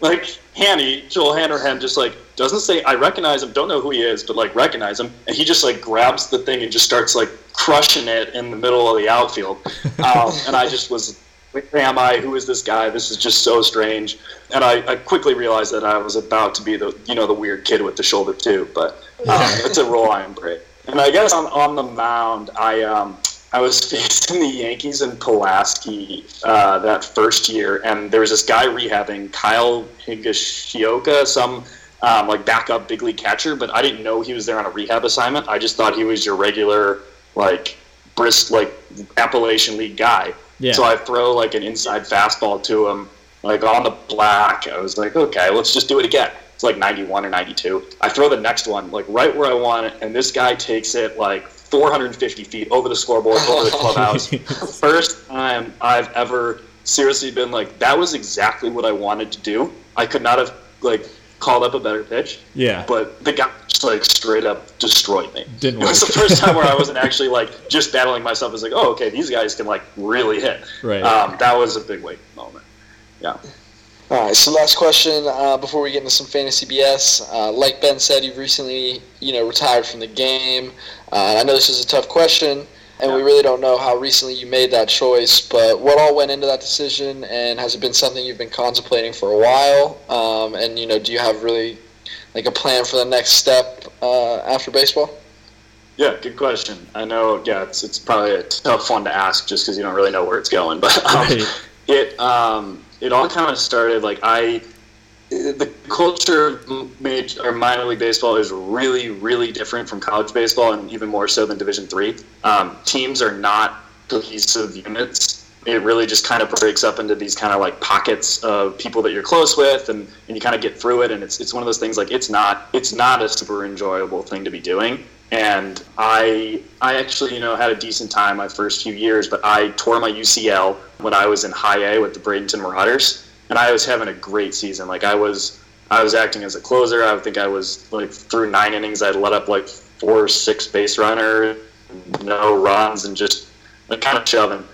like, Hanny, Joel Hanrahan, just, like, doesn't say, I recognize him, don't know who he is, but, like, recognize him. And he just, like, grabs the thing and just starts, like, crushing it in the middle of the outfield. Um, and I just was, where am I? Who is this guy? This is just so strange. And I, I quickly realized that I was about to be the, you know, the weird kid with the shoulder, too. But um, it's a role I embrace. And I guess on, on the mound, I um, I was facing the Yankees in Pulaski uh, that first year, and there was this guy rehabbing, Kyle Higashioka, some um, like backup big league catcher, but I didn't know he was there on a rehab assignment. I just thought he was your regular like Brist like Appalachian League guy. Yeah. So I throw like an inside fastball to him, like on the black. I was like, okay, let's just do it again. It's like ninety-one or ninety-two. I throw the next one, like right where I want it, and this guy takes it like four hundred fifty feet over the scoreboard, over the clubhouse. First time I've ever seriously been like, that was exactly what I wanted to do. I could not have like called up a better pitch. Yeah. But the guy just like straight up destroyed me. Didn't it was the first time where I wasn't actually like just battling myself. I was like, oh, okay, these guys can like really hit. Right. Um, that was a big wake moment. Yeah. All right, so last question uh, before we get into some fantasy B S. Uh, like Ben said, you've recently, you know, retired from the game. Uh, I know this is a tough question, and yeah. we really don't know how recently you made that choice, but what all went into that decision, and has it been something you've been contemplating for a while? Um, and, you know, do you have really, like, a plan for the next step uh, after baseball? Yeah, good question. I know, yeah, it's, it's probably a tough one to ask just because you don't really know where it's going, but um, right. it... Um, It all kind of started, like, I, the culture of major, or minor league baseball is really, really different from college baseball, and even more so than Division three. Um, teams are not cohesive units. It really just kind of breaks up into these kind of, like, pockets of people that you're close with, and, and you kind of get through it, and it's it's one of those things, like, it's not it's not a super enjoyable thing to be doing. And I I actually, you know, had a decent time my first few years, but I tore my U C L when I was in high A with the Bradenton Marauders, and I was having a great season. Like, I was I was acting as a closer. I think I was, like, through nine innings, I'd let up, like, four or six base runners, no runs, and just like, kind of shoving.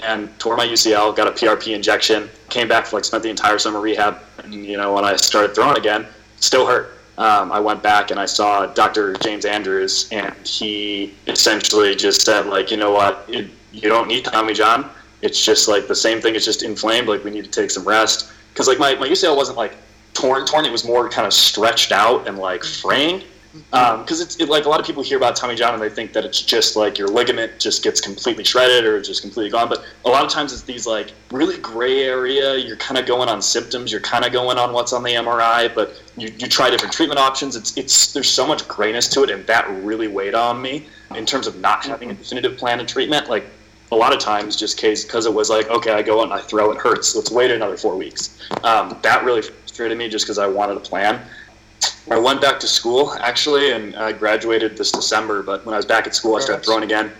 And tore my U C L, got a P R P injection, came back, for, like, spent the entire summer rehab, and, you know, when I started throwing again, still hurt. Um, I went back and I saw Doctor James Andrews, and he essentially just said, like, you know what, it, you don't need Tommy John. It's just, like, the same thing. It's just inflamed. Like, we need to take some rest. Because, like, my, my U C L wasn't, like, torn, torn. It was more kind of stretched out and, like, fraying. Because, um, it's it, like, a lot of people hear about Tommy John and they think that it's just, like, your ligament just gets completely shredded or just completely gone. But a lot of times it's these, like, really gray area. You're kind of going on symptoms. You're kind of going on what's on the M R I. But you, you try different treatment options. It's it's There's so much grayness to it, and that really weighed on me in terms of not having a definitive plan of treatment. Like, a lot of times just because it was like, okay, I go out and I throw, it hurts. Let's wait another four weeks. Um, that really frustrated me just because I wanted a plan. I went back to school, actually, and I graduated this December, but when I was back at school, I started throwing again.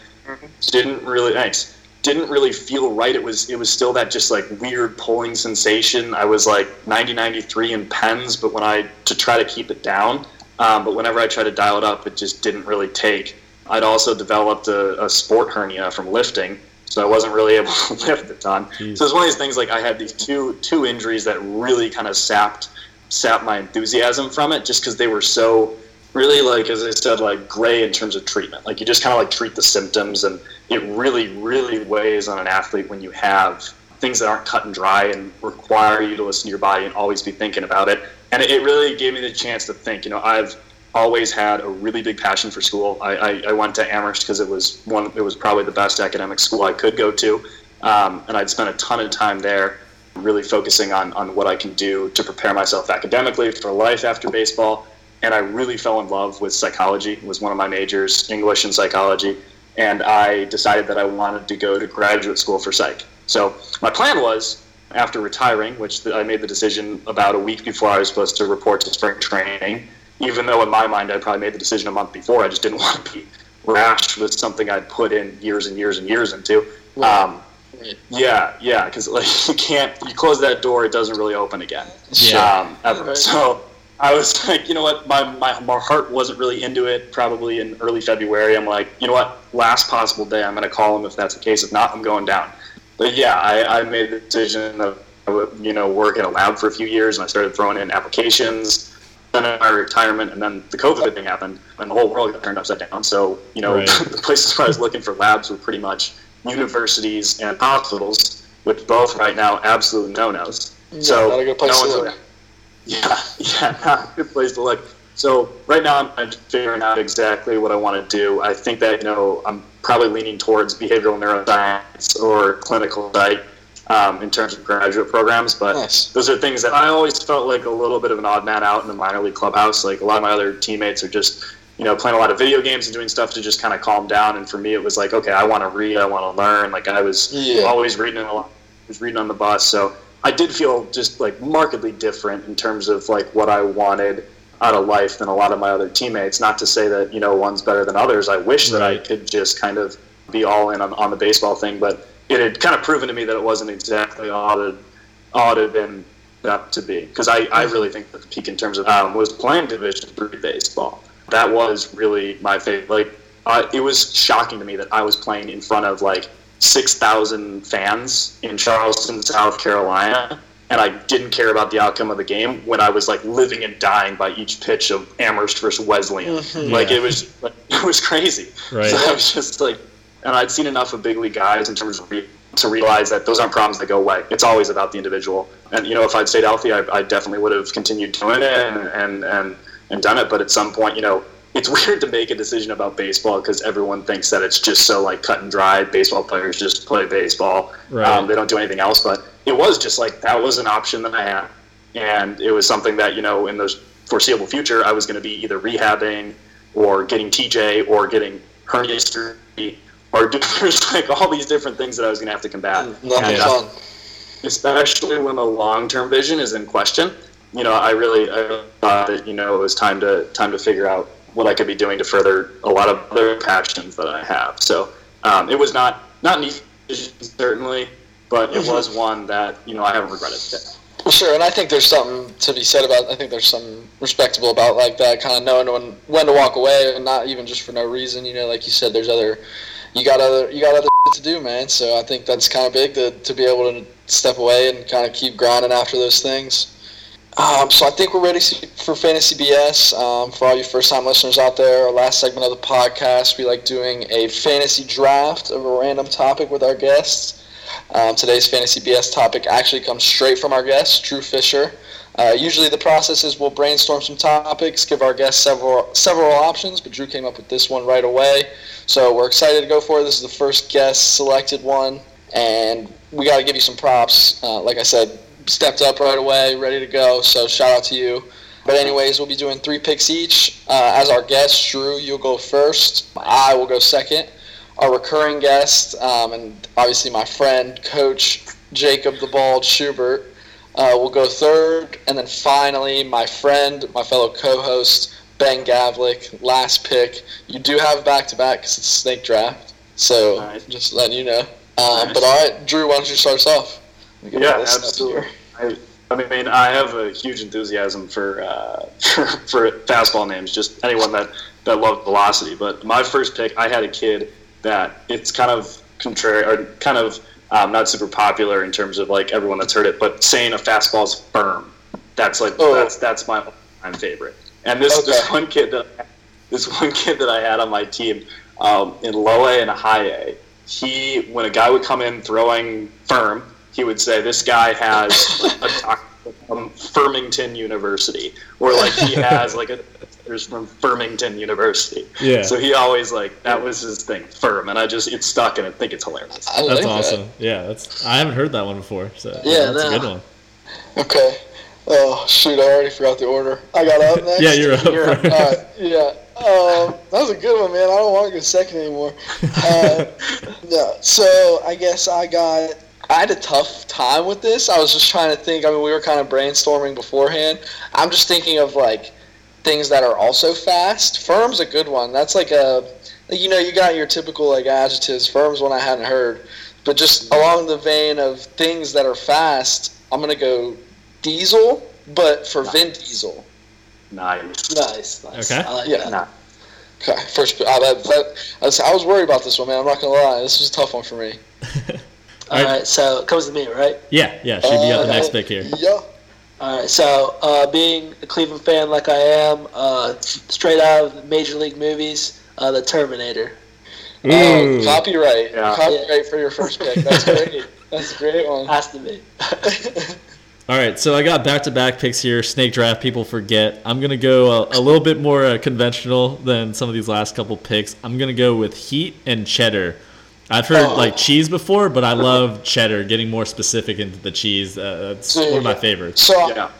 Didn't really, thanks, didn't really feel right. It was it was still that just, like, weird pulling sensation. I was, like, ninety ninety-three in pens, but when I, to try to keep it down, um, but whenever I tried to dial it up, it just didn't really take. I'd also developed a, a sport hernia from lifting, so I wasn't really able to lift a ton. Jeez. So it's one of these things, like, I had these two two injuries that really kind of sapped sapped my enthusiasm from it, just because they were so really, like, as I said, like, gray in terms of treatment. Like, you just kind of, like, treat the symptoms, and it really, really weighs on an athlete when you have things that aren't cut and dry and require you to listen to your body and always be thinking about it. And it, it really gave me the chance to think, you know, I've always had a really big passion for school. I, I, I went to Amherst because it was one, it was probably the best academic school I could go to, um, and I'd spent a ton of time there really focusing on, on what I can do to prepare myself academically for life after baseball. And I really fell in love with psychology. It was one of my majors, English and psychology, and I decided that I wanted to go to graduate school for psych. So my plan was, after retiring, which the, I made the decision about a week before I was supposed to report to spring training, even though in my mind I probably made the decision a month before. I just didn't want to be rash with something I'd put in years and years and years into. Um, yeah, yeah, because, like, you can't, you close that door, it doesn't really open again, yeah. um, ever. So I was like, you know what, my, my my heart wasn't really into it. Probably in early February, I'm like, you know what, last possible day, I'm going to call him if that's the case. If not, I'm going down. But yeah, I, I made the decision of you know, work had allowed for a few years, and I started throwing in applications. Then my retirement, and then the COVID thing happened, and the whole world got turned upside down. So, you know, right. The places where I was looking for labs were pretty much universities and hospitals, which both right now absolute no-nos. Yeah, so not a good place no to look. Like, yeah, yeah, not a good place to look. So right now I'm figuring out exactly what I want to do. I think that, you know, I'm probably leaning towards behavioral neuroscience or clinical psych. Um, in terms of graduate programs, but nice. Those are things that I always felt like a little bit of an odd man out in the minor league clubhouse. Like a lot of my other teammates are just, you know, playing a lot of video games and doing stuff to just kind of calm down. And for me, it was like, okay, I want to read, I want to learn. Like I was yeah. always reading, a lot, was reading on the bus. So I did feel just like markedly different in terms of like what I wanted out of life than a lot of my other teammates. Not to say that, you know, one's better than others. I wish right. that I could just kind of be all in on, on the baseball thing, but it had kind of proven to me that it wasn't exactly all it had been up to be. Because I, I really think that the peak in terms of um, was playing Division three baseball. That was really my favorite. Like, uh, it was shocking to me that I was playing in front of, like, six thousand fans in Charleston, South Carolina, and I didn't care about the outcome of the game when I was, like, living and dying by each pitch of Amherst versus Wesleyan. Mm-hmm. Like, yeah. it was like, it was crazy. Right. So I was just, like... And I'd seen enough of big league guys in terms of re- to realize that those aren't problems that go away. It's always about the individual. And, you know, if I'd stayed healthy, I, I definitely would have continued doing it and, and, and, and done it. But at some point, you know, it's weird to make a decision about baseball because everyone thinks that it's just so, like, cut and dry. Baseball players just play baseball. Right. Um, they don't do anything else. But it was just, like, that was an option that I had. And it was something that, you know, in the foreseeable future, I was going to be either rehabbing or getting T J or getting hernia surgery. Or there's like all these different things that I was going to have to combat. And, uh, especially when the long-term vision is in question. You know, I really I thought that, you know, it was time to time to figure out what I could be doing to further a lot of other passions that I have. So um, it was not, not an easy decision, certainly, but it mm-hmm. was one that, you know, I haven't regretted yet. Well, sure, and I think there's something to be said about, I think there's something respectable about like that, kind of knowing when, when to walk away and not even just for no reason. You know, like you said, there's other... You got other, you got other shit to do, man. So I think that's kind of big to to be able to step away and kind of keep grinding after those things. Um, so I think we're ready for Fantasy B S. Um, for all you first-time listeners out there, our last segment of the podcast, we like doing a fantasy draft of a random topic with our guests. Um, today's Fantasy B S topic actually comes straight from our guest, Drew Fischer. Uh, usually the process is we'll brainstorm some topics, give our guests several several options, but Drew came up with this one right away. So we're excited to go for it. This is the first guest selected one, and we got to give you some props. Uh, like I said, stepped up right away, ready to go, so shout out to you. But anyways, we'll be doing three picks each. Uh, as our guest, Drew, you'll go first. I will go second. Our recurring guest, um, and obviously my friend, Coach Jacob the Bald Schubert, Uh, we'll go third, and then finally, my friend, my fellow co-host, Ben Gavlik, last pick. You do have back-to-back because it's a snake draft, so nice. Just letting you know. Uh, nice. But all right, Drew, why don't you start us off? Yeah, absolutely. I, I mean, I have a huge enthusiasm for uh, for, for fastball names, just anyone that, that loved velocity. But my first pick, I had a kid that it's kind of contrary, or kind of... Um, not super popular in terms of like everyone that's heard it, but saying a fastball's firm. That's like oh. that's that's my all-time favorite. And this, okay. this one kid that this one kid that I had on my team um, in low A and high A, he when a guy would come in throwing firm, he would say this guy has a doctor from Farmington University, or like he has like a doctor's from Farmington University. Yeah. So he always like that was his thing, firm, and I just it stuck and I think it's hilarious. I that's like awesome. That. Yeah, that's I haven't heard that one before. So yeah, that's no. a good one. Okay. Oh shoot, I already forgot the order. I got up next. yeah, you're up. You're up. All right. Yeah. Um, that was a good one, man. I don't want to go second anymore. Uh, yeah. So I guess I got. I had a tough time with this. I was just trying to think. I mean, we were kind of brainstorming beforehand. I'm just thinking of, like, things that are also fast. Firm's a good one. That's like a, you know, you got your typical, like, adjectives. Firm's one I hadn't heard. But just along the vein of things that are fast, I'm going to go Diesel, but for nice. Vin Diesel. Nice. Nice. Nice. Okay. I like yeah. that. Nah. Okay. First, I, that, that, I was worried about this one, man. I'm not going to lie. This was a tough one for me. All right. right, so it comes to me, right? Yeah, yeah, should be uh, up the next pick here. Yeah. All right, so uh, being a Cleveland fan like I am, uh, straight out of Major League movies, uh, The Terminator. Um, copyright. Yeah. Copyright yeah. for your first pick. That's great. That's a great one. Has to be. All right, so I got back-to-back picks here. Snake draft, people forget. I'm going to go a, a little bit more uh, conventional than some of these last couple picks. I'm going to go with Heat and Cheddar. I've heard, oh. like, cheese before, but I love cheddar, getting more specific into the cheese. Uh, that's so, one of my favorites. So yeah.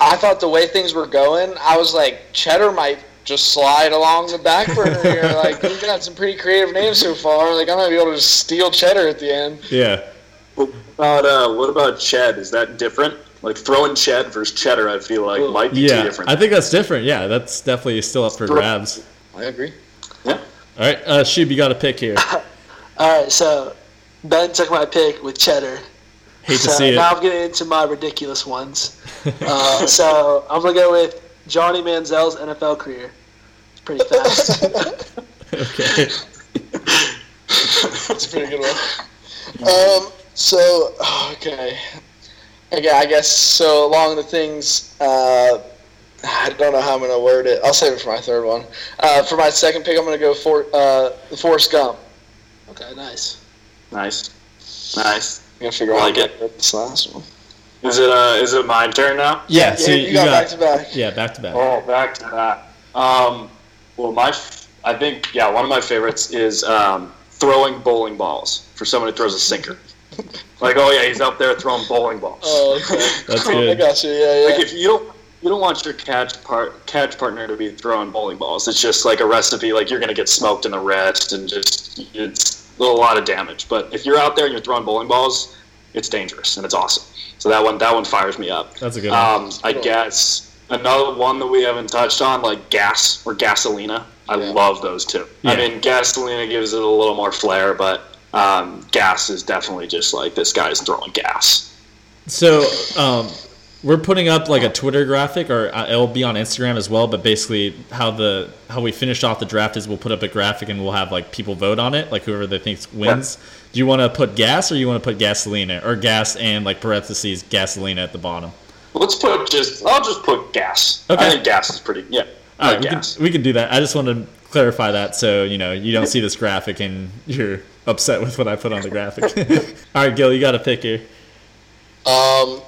I thought the way things were going, I was like, cheddar might just slide along the back burner here. Like, we've got some pretty creative names so far. Like, I'm going to be able to just steal cheddar at the end. Yeah. What about, uh, what about Ched? Is that different? Like, throwing Ched versus cheddar, I feel like, Ooh. might be yeah, two different. I think that's different. Yeah, that's definitely still up for grabs. I agree. Yeah. All right, uh, Shub, you got a pick here. All right, so Ben took my pick with cheddar. Hate so to see it. Now I'm getting into my ridiculous ones. uh, so I'm going to go with Johnny Manziel's N F L career. It's pretty fast. Okay. That's a pretty good one. Um, so, okay. Okay, I guess so along the things, uh, I don't know how I'm going to word it. I'll save it for my third one. Uh, for my second pick, I'm going to go for uh, Forrest Gump. Okay, nice. Nice. Nice. I'm going to figure out like how to this last one. Is it, uh, is it my turn now? Yeah, yeah so you, you got, got back-to-back. Yeah, back-to-back. Oh, back-to-back. Um, well, my, f- I think, yeah, one of my favorites is um, throwing bowling balls for someone who throws a sinker. Like, oh, yeah, he's out there throwing bowling balls. Oh, okay. That's good. I got you, yeah, yeah. Like, if you don't, you don't want your catch part catch partner to be throwing bowling balls. It's just like a recipe, like you're going to get smoked in the rest and just it's a lot of damage. But if you're out there and you're throwing bowling balls, it's dangerous and it's awesome. So that one that one fires me up. That's a good one. Um, I guess another one that we haven't touched on, like gas or gasolina. I yeah. love those two. Yeah. I mean, gasolina gives it a little more flair, but um, gas is definitely just like this guy's throwing gas. So um, we're putting up like a Twitter graphic, or it'll be on Instagram as well. But basically, how the how we finished off the draft is we'll put up a graphic and we'll have like people vote on it, like whoever they think wins. Yeah. Do you want to put gas or you want to put gasolina? Or gas and, like, parentheses, gasolina at the bottom? Let's put just – I'll just put gas. Okay. I think gas is pretty – yeah. All right, we can, we can do that. I just wanted to clarify that so, you know, you don't see this graphic and you're upset with what I put on the graphic. All right, Gil, you got a pick here. Um,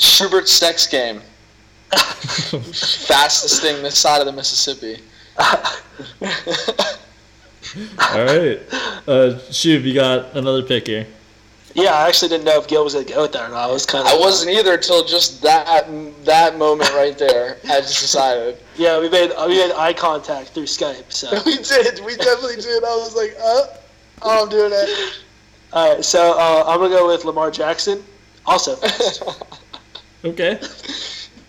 Schubert's sex game. Fastest thing this side of the Mississippi. All right. Uh, Shub, you got another pick here. Yeah, I actually didn't know if Gil was going to go with that or not. I, was kind of I wasn't either until just that that moment right there. I just decided. Yeah, we made we made eye contact through Skype. So We did. We definitely did. I was like, uh, oh, I'm doing that. All right, so uh, I'm going to go with Lamar Jackson. Also fast. Okay.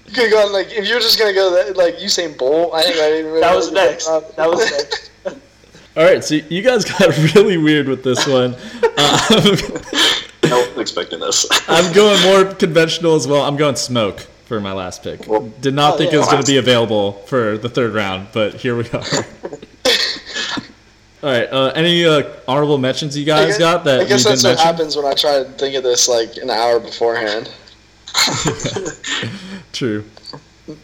You could have gone, like, if you were just going to go, that, like, Usain Bolt, I think I didn't really That was next. That was next. All right, so you guys got really weird with this one. Um, I wasn't expecting this. I'm going more conventional as well. I'm going smoke for my last pick. Did not oh, think yeah. it was going to be available for the third round, but here we are. All right, uh, any uh, honorable mentions you guys I guess, got? That I guess that's what mention? happens when I try to think of this like an hour beforehand. True.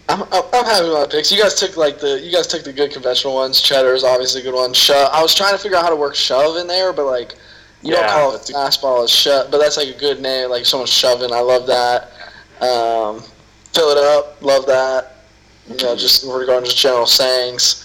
I'm, I'm I'm having my picks. You guys took like the you guys took the good conventional ones. Cheddar is obviously a good one. Shove. I was trying to figure out how to work shove in there, but like you yeah. don't call it fastball as shove, but that's like a good name. Like someone's shoving. I love that. Um, fill it up. Love that. You know, just we're going to general sayings.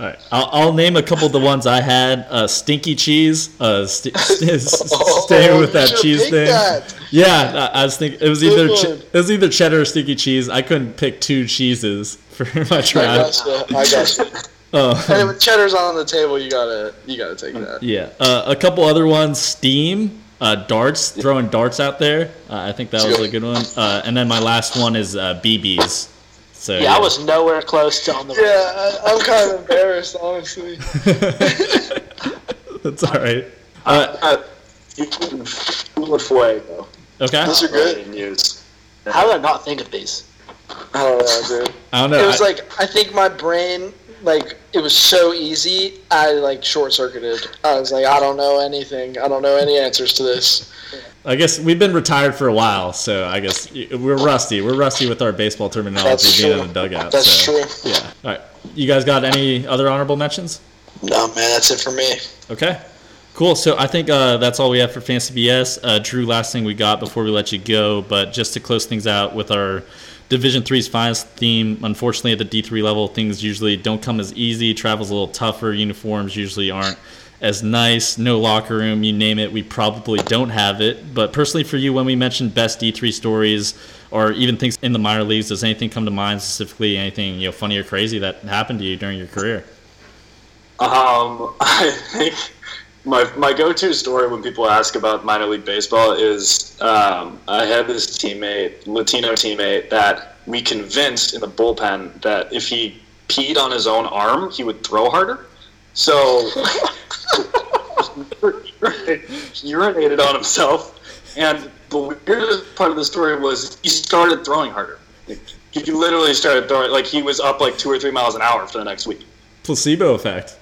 All right, I'll, I'll name a couple of the ones I had. Uh, stinky cheese. Uh, st- st- st- oh, staying with that cheese thing. That. Yeah, I, I was thinking it was either che- it was either cheddar or stinky cheese. I couldn't pick two cheeses for my tribe. I got you. I got you. uh, and if cheddar's on the table, you gotta you gotta take that. Yeah, uh, a couple other ones. Steam. Uh, darts. Throwing darts out there. Uh, I think that was a good one. Uh, and then my last one is uh, B Bs. So, yeah, yeah, I was nowhere close to on the. Yeah, I, I'm kind of embarrassed, honestly. That's all right. Uh, I, I, you can look away though. Okay. These are good news. How did I not think of these? I don't know, dude. I don't know. It was I, like I think my brain like it was so easy, I like short-circuited. I was like, I don't know anything. I don't know any answers to this. I guess we've been retired for a while, so I guess we're rusty. We're rusty with our baseball terminology. That's being true. In the dugout. That's so, true. Yeah. All right. You guys got any other honorable mentions? No, man. That's it for me. Okay. Cool. So I think uh, that's all we have for Fantasy B S. Uh, Drew, last thing we got before we let you go, but just to close things out with our Division three's Finest theme, unfortunately at the D three level, things usually don't come as easy. Travel's a little tougher. Uniforms usually aren't as nice. No locker room, you name it, we probably don't have it. But personally for you, when we mentioned best D three stories or even things in the minor leagues, does anything come to mind specifically, anything, you know, funny or crazy that happened to you during your career? Um, I think my my go-to story when people ask about minor league baseball is um, I had this teammate, Latino teammate, that we convinced in the bullpen that if he peed on his own arm, he would throw harder. So he urinated on himself, and the weirdest part of the story was he started throwing harder. He literally started throwing, like he was up like two or three miles an hour for the next week. Placebo effect.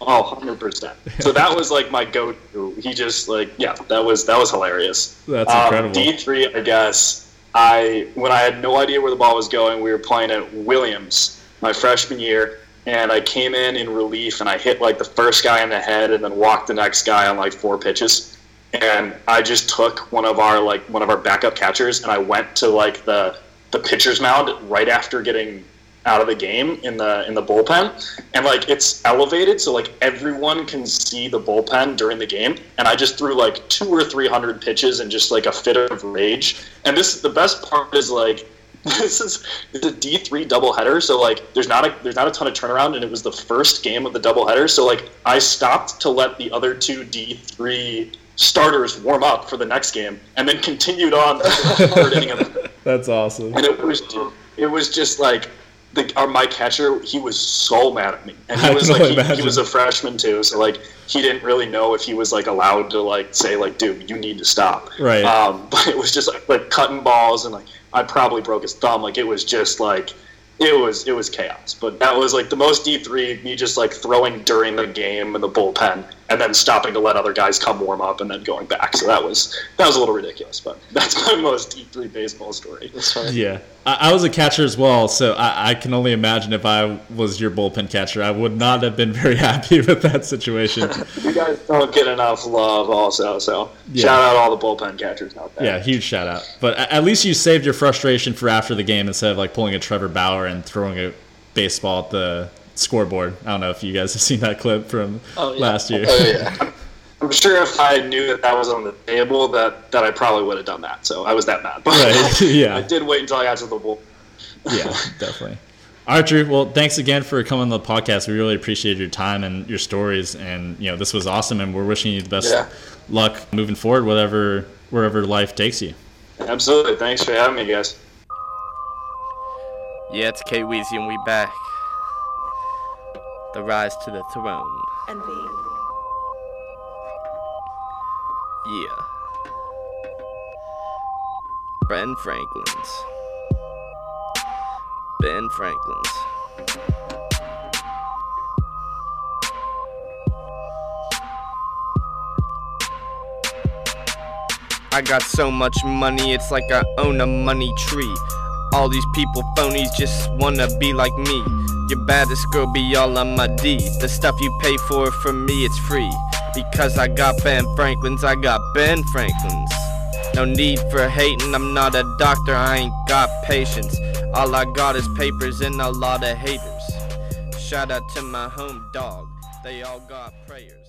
Oh, one hundred percent. So that was like my go-to. He just like, yeah, that was that was hilarious. That's um, incredible. D three, I guess, I when I had no idea where the ball was going, we were playing at Williams my freshman year, and I came in in relief, and I hit like the first guy in the head and then walked the next guy on like four pitches. And I just took one of our like one of our backup catchers, and I went to like the the pitcher's mound right after getting out of the game in the in the bullpen, and like it's elevated so like everyone can see the bullpen during the game, and I just threw like two or three hundred pitches in just like a fit of rage. And this the best part is like this is it's a D three doubleheader, so like there's not a there's not a ton of turnaround, and it was the first game of the doubleheader, so like I stopped to let the other two D three starters warm up for the next game and then continued on to the third inning of the- That's awesome. And it was it was just like The, our, my catcher, he was so mad at me, and he was like, he, he was a freshman too, so like he didn't really know if he was like allowed to like say like, dude, you need to stop. Right. Um, but it was just like, like cutting balls, and like I probably broke his thumb. Like it was just like it was it was chaos. But that was like the most D three, me just like throwing during the game in the bullpen, and then stopping to let other guys come warm up, and then going back. So that was that was a little ridiculous, but that's my most D three baseball story. Yeah. I was a catcher as well, so I, I can only imagine if I was your bullpen catcher, I would not have been very happy with that situation. You guys don't get enough love also, so yeah. Shout out all the bullpen catchers out there. Yeah, huge shout out. But at least you saved your frustration for after the game instead of like pulling a Trevor Bauer and throwing a baseball at the scoreboard. I don't know if you guys have seen that clip from oh, yeah. last year. Oh, yeah. I'm sure if I knew that that was on the table, that, that I probably would have done that. So I was that mad. But right. Yeah. I did wait until I got to the bowl. Yeah, definitely. All right, Drew. Well, thanks again for coming on the podcast. We really appreciate your time and your stories. And, you know, this was awesome. And we're wishing you the best yeah. luck moving forward, whatever, wherever life takes you. Absolutely. Thanks for having me, guys. Yeah, it's K Weezy, and we back. The rise to the throne. And being. Yeah. Ben Franklin's. Ben Franklin's. I got so much money, it's like I own a money tree. All these people phonies just wanna be like me. Your baddest girl be all on my D. The stuff you pay for, for me it's free. Because I got Ben Franklin's, I got Ben Franklin's. No need for hating, I'm not a doctor, I ain't got patience. All I got is papers and a lot of haters. Shout out to my home dog, they all got prayers.